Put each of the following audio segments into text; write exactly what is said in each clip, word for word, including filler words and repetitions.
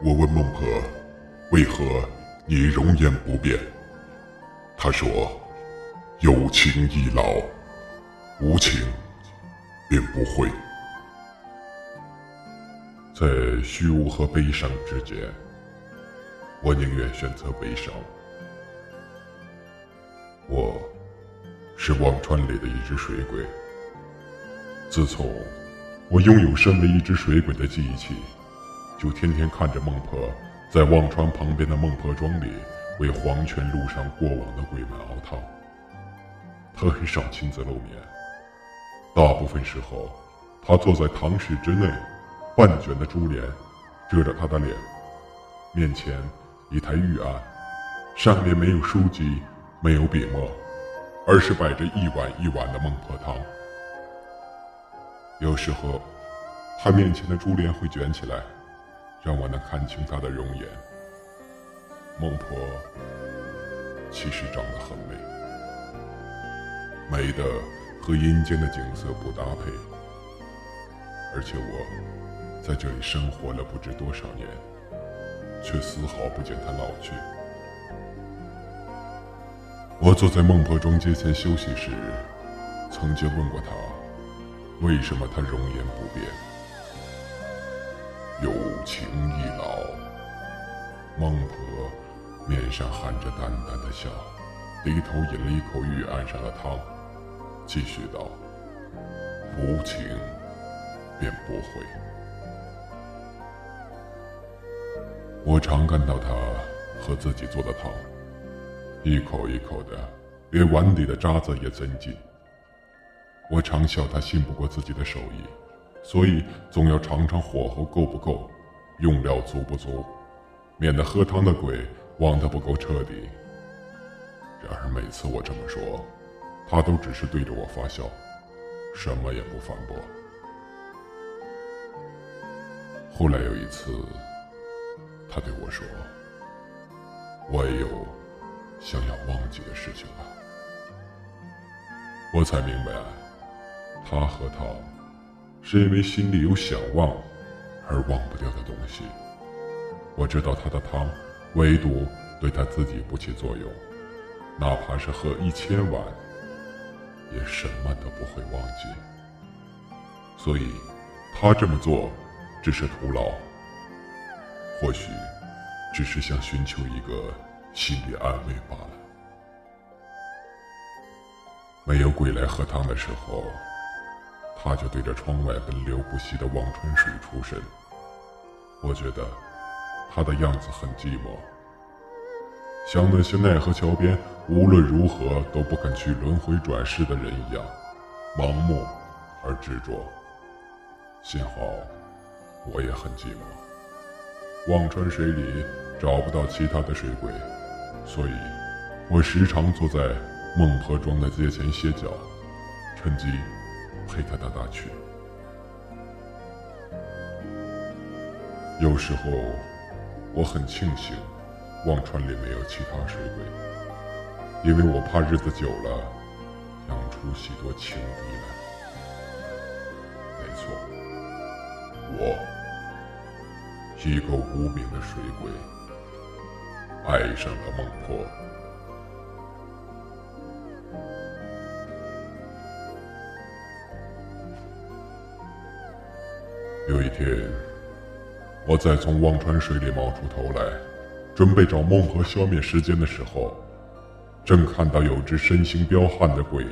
我问孟婆，为何你容颜不变？她说，有情易老，无情便不会。在虚无和悲伤之间，我宁愿选择悲伤。我是忘川里的一只水鬼。自从我拥有身为一只水鬼的记忆起，就天天看着孟婆在忘川旁边的孟婆庄里为黄泉路上过往的鬼们熬汤。她很少亲自露面，大部分时候她坐在堂室之内，半卷的珠帘遮着她的脸，面前一台玉案，上面没有书籍，没有笔墨，而是摆着一碗一碗的孟婆汤。有时候她面前的珠帘会卷起来，让我能看清她的容颜。孟婆其实长得很美，美的和阴间的景色不搭配。而且我在这里生活了不知多少年，却丝毫不见她老去。我坐在孟婆庄街前休息时，曾经问过她为什么她容颜不变。有情易老，孟婆面上含着淡淡的笑，低头饮了一口玉案上的汤，继续道，无情便不悔。我常看到她喝自己做的汤，一口一口的，连碗里的渣子也增进。我常笑他信不过自己的手艺，所以总要尝尝火候够不够，用料足不足，免得喝汤的鬼忘得不够彻底。然而每次我这么说，他都只是对着我发笑，什么也不反驳。后来有一次，他对我说，我也有想要忘记的事情吧。我才明白，他和她是因为心里有想忘而忘不掉的东西。我知道他的汤唯独对他自己不起作用，哪怕是喝一千碗也什么都不会忘记。所以他这么做只是徒劳，或许只是想寻求一个心理安慰罢了。没有鬼来喝汤的时候，他就对着窗外奔流不息的忘川水出神。我觉得他的样子很寂寞，像那些奈何桥边无论如何都不肯去轮回转世的人一样，盲目而执着。幸好我也很寂寞，忘川水里找不到其他的水鬼，所以我时常坐在孟婆庄的街前歇脚，趁机陪她打打趣。有时候我很庆幸忘川里没有其他水鬼，因为我怕日子久了养出许多情敌来。没错，我一个无名的水鬼爱上了孟婆。有一天，我在从忘川水里冒出头来，准备找孟婆消灭时间的时候，正看到有只身形彪悍的鬼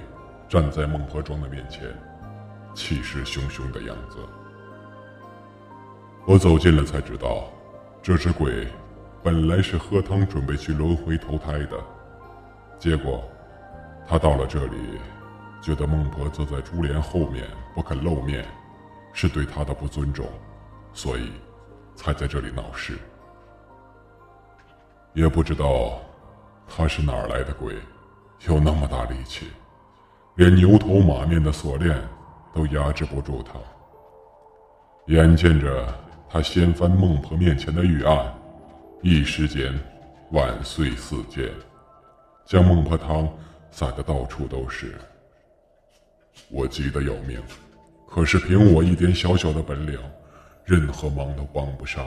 站在孟婆庄的面前，气势汹汹的样子。我走近了才知道，这只鬼本来是喝汤准备去轮回投胎的，结果他到了这里，觉得孟婆坐在珠帘后面不肯露面，是对他的不尊重，所以才在这里闹事。也不知道他是哪儿来的鬼，有那么大力气，连牛头马面的锁链都压制不住他。眼见着他掀翻孟婆面前的玉案，一时间碗碎四溅，将孟婆汤洒得到处都是。我急得要命，可是凭我一点小小的本领，任何忙都帮不上。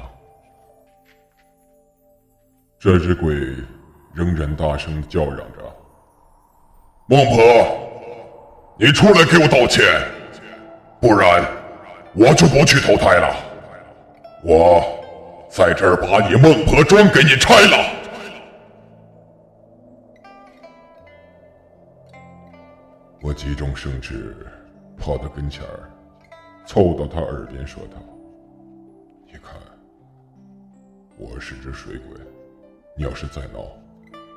这只鬼仍然大声叫嚷着：“孟婆，你出来给我道歉，不然我就不去投胎了。我在这儿把你孟婆庄给你拆了。”我急中生智，跑到跟前儿，凑到他耳边说道：“你看，我是只水鬼，你要是再闹，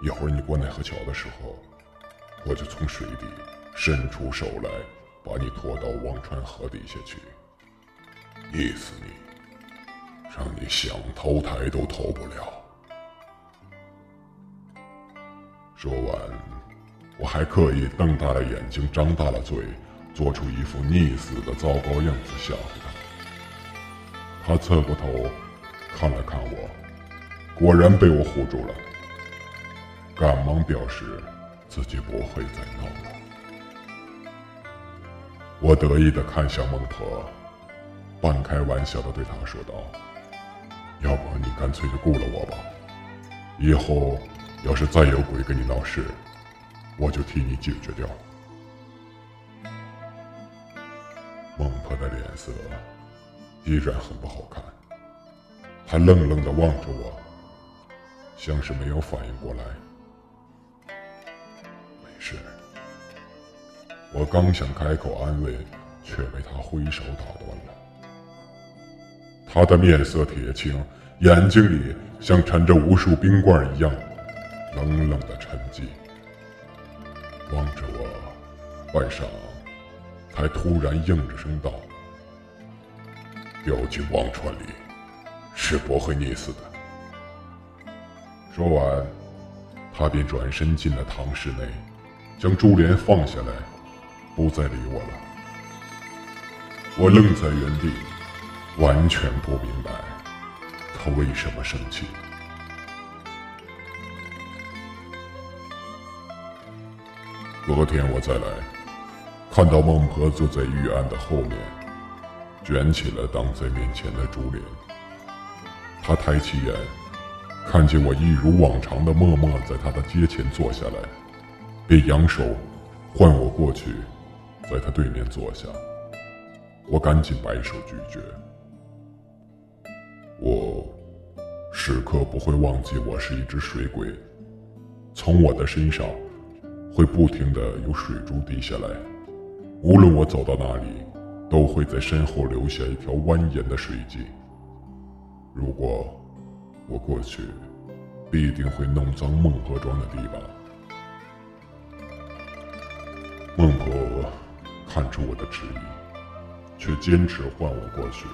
一会儿你过奈何桥的时候，我就从水底伸出手来，把你拖到忘川河底下去，溺死你，让你想投胎都投不了。”说完，我还刻意瞪大了眼睛，张大了嘴，做出一副溺死的糟糕样子吓唬他。他侧过头看了看我，果然被我唬住了，赶忙表示自己不会再闹了。我得意地看向孟婆，半开玩笑地对她说道：“要不你干脆就雇了我吧，以后要是再有鬼跟你闹事，我就替你解决掉。”孟婆的脸色依然很不好看，她愣愣地望着我，像是没有反应过来。没事，我刚想开口安慰，却被她挥手打断了。她的面色铁青，眼睛里像沉着无数冰棍一样，冷冷地沉寂。望着我半晌，才突然应着声道：“掉进忘川里是不会溺死的。”说完，他便转身进了堂室内，将珠帘放下来，不再理我了。我愣在原地，完全不明白他为什么生气。昨天我再来，看到孟婆坐在玉案的后面，卷起了挡在面前的珠帘。她抬起眼，看见我一如往常的默默在她的阶前坐下来，便扬手唤我过去，在她对面坐下。我赶紧摆手拒绝。我时刻不会忘记我是一只水鬼，从我的身上会不停地有水珠滴下来，无论我走到哪里，都会在身后留下一条蜿蜒的水迹。如果我过去，必定会弄脏孟婆庄的地板。孟婆看出我的迟疑，却坚持唤我过去，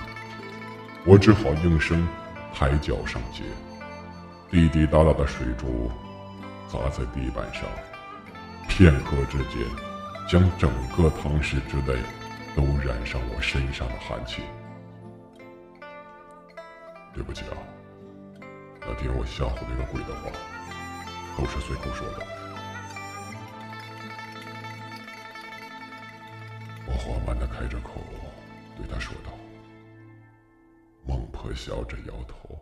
我只好应声抬脚上阶，滴滴答答的水珠砸在地板上，片刻之间，将整个堂室之内都染上我身上的寒气。对不起啊，那天我吓唬那个鬼的话，都是随口说的。我缓慢地开着口，对他说道。孟婆笑着摇头：“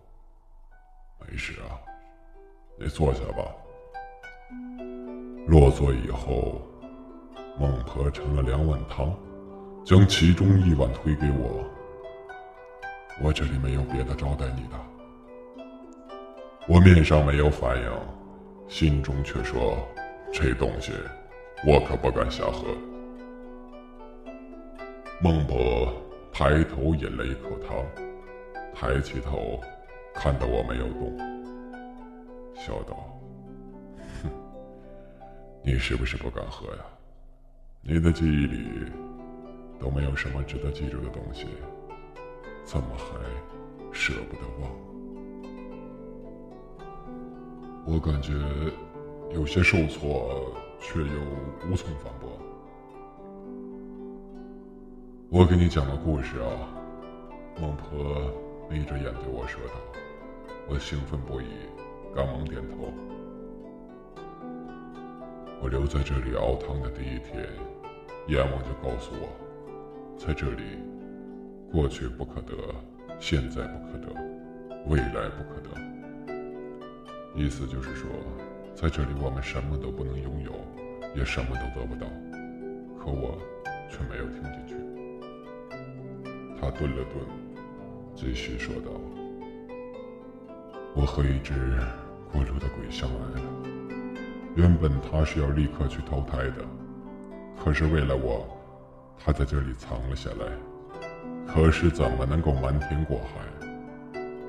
没事啊，你坐下吧。”落座以后，孟婆盛了两碗汤，将其中一碗推给我：“我这里没有别的招待你的。”我面上没有反应，心中却说：“这东西我可不敢瞎喝。”孟婆抬头饮了一口汤，抬起头看到我没有动，笑道：“你是不是不敢喝呀？你的记忆里都没有什么值得记住的东西，怎么还舍不得忘？”我感觉有些受挫，却又无从反驳。“我给你讲个故事啊。”孟婆眯着眼对我说道。我兴奋不已，赶忙点头。我留在这里熬汤的第一天，阎王就告诉我，在这里，过去不可得，现在不可得，未来不可得。意思就是说，在这里我们什么都不能拥有，也什么都得不到。可我却没有听进去。他顿了顿，继续说道：“我和一只过路的鬼相爱了。原本他是要立刻去投胎的，可是为了我，他在这里藏了下来。可是怎么能够瞒天过海？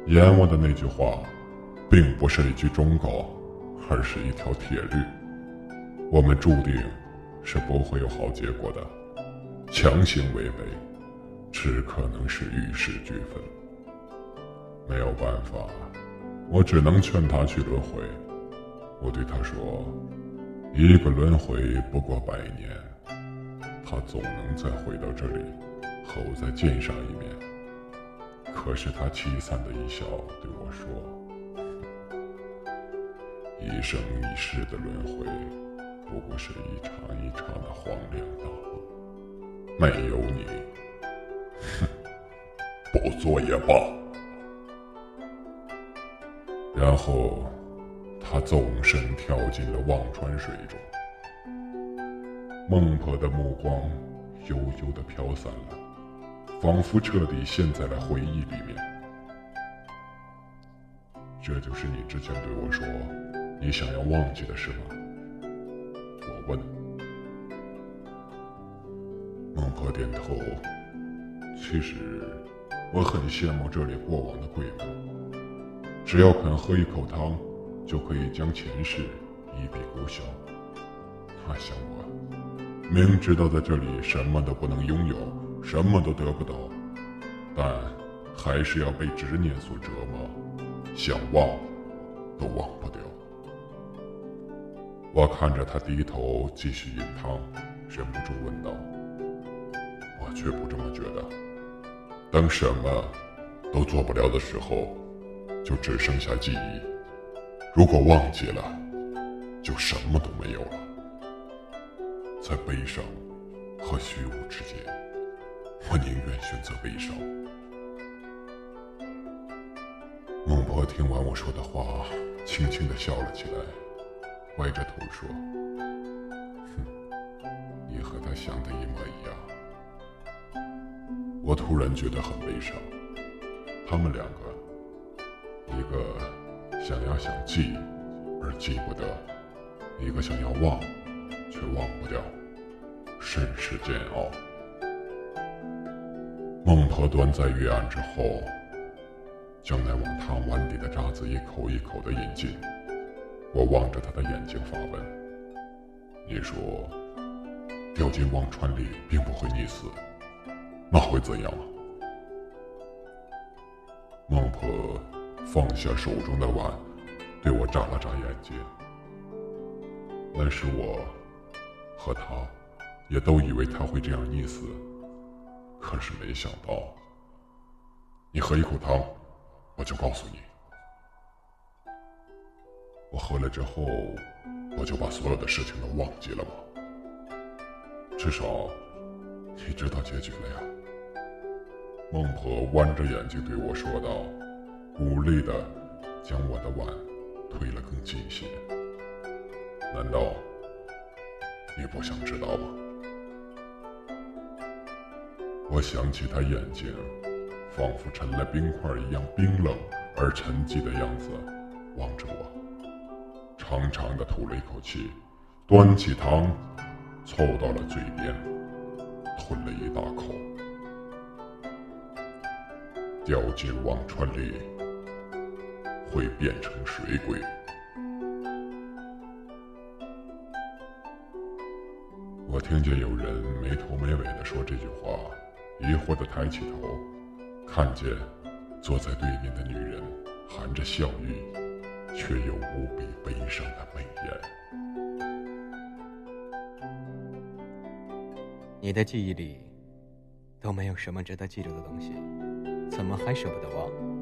阎王的那句话，并不是一句忠告，而是一条铁律。我们注定是不会有好结果的。强行违背，只可能是玉石俱焚。没有办法，我只能劝他去轮回。我对他说，一个轮回不过百年，他总能再回到这里，和我再见上一面。可是他凄惨的一笑，对我说，一生一世的轮回，不过是一刹一刹的荒凉道路。没有你，哼，不做也罢。然后，他纵身跳进了忘川水中。孟婆的目光悠悠地飘散了，仿佛彻底陷在了回忆里面。这就是你之前对我说你想要忘记的事吗？我问。孟婆点头。其实我很羡慕这里过往的鬼们，只要肯喝一口汤，就可以将前世一笔勾销。他想我，明知道在这里什么都不能拥有，什么都得不到，但还是要被执念所折磨，想忘都忘不掉。我看着他低头继续饮汤，忍不住问道，我却不这么觉得。当什么都做不了的时候，就只剩下记忆。如果忘记了，就什么都没有了。在悲伤和虚无之间，我宁愿选择悲伤。孟婆听完我说的话，轻轻地笑了起来，歪着头说，哼，你和他想的一模一样。我突然觉得很悲伤。他们两个，一个想要想记而记不得，一个想要忘却忘不掉，甚是煎熬。孟婆端在月案之后，将那往汤碗里的渣子一口一口地饮尽。我望着他的眼睛发问，你说掉进忘川里并不会溺死，那会怎样啊？孟婆放下手中的碗，对我眨了眨眼睛。那时我和他也都以为他会这样溺死，可是没想到，你喝一口汤，我就告诉你。我喝了之后，我就把所有的事情都忘记了吗？至少你知道结局了呀。孟婆弯着眼睛对我说道，无力地将我的碗推了更近些。难道你不想知道吗？我想起她眼睛仿佛沉了冰块一样冰冷而沉寂的样子，望着我，长长的吐了一口气，端起汤，凑到了嘴边，吞了一大口。掉进忘川里，会变成水鬼。我听见有人没头没尾地说这句话，疑惑地抬起头，看见坐在对面的女人含着笑意，却又无比悲伤的媚眼。你的记忆里都没有什么值得记住的东西，怎么还舍不得忘？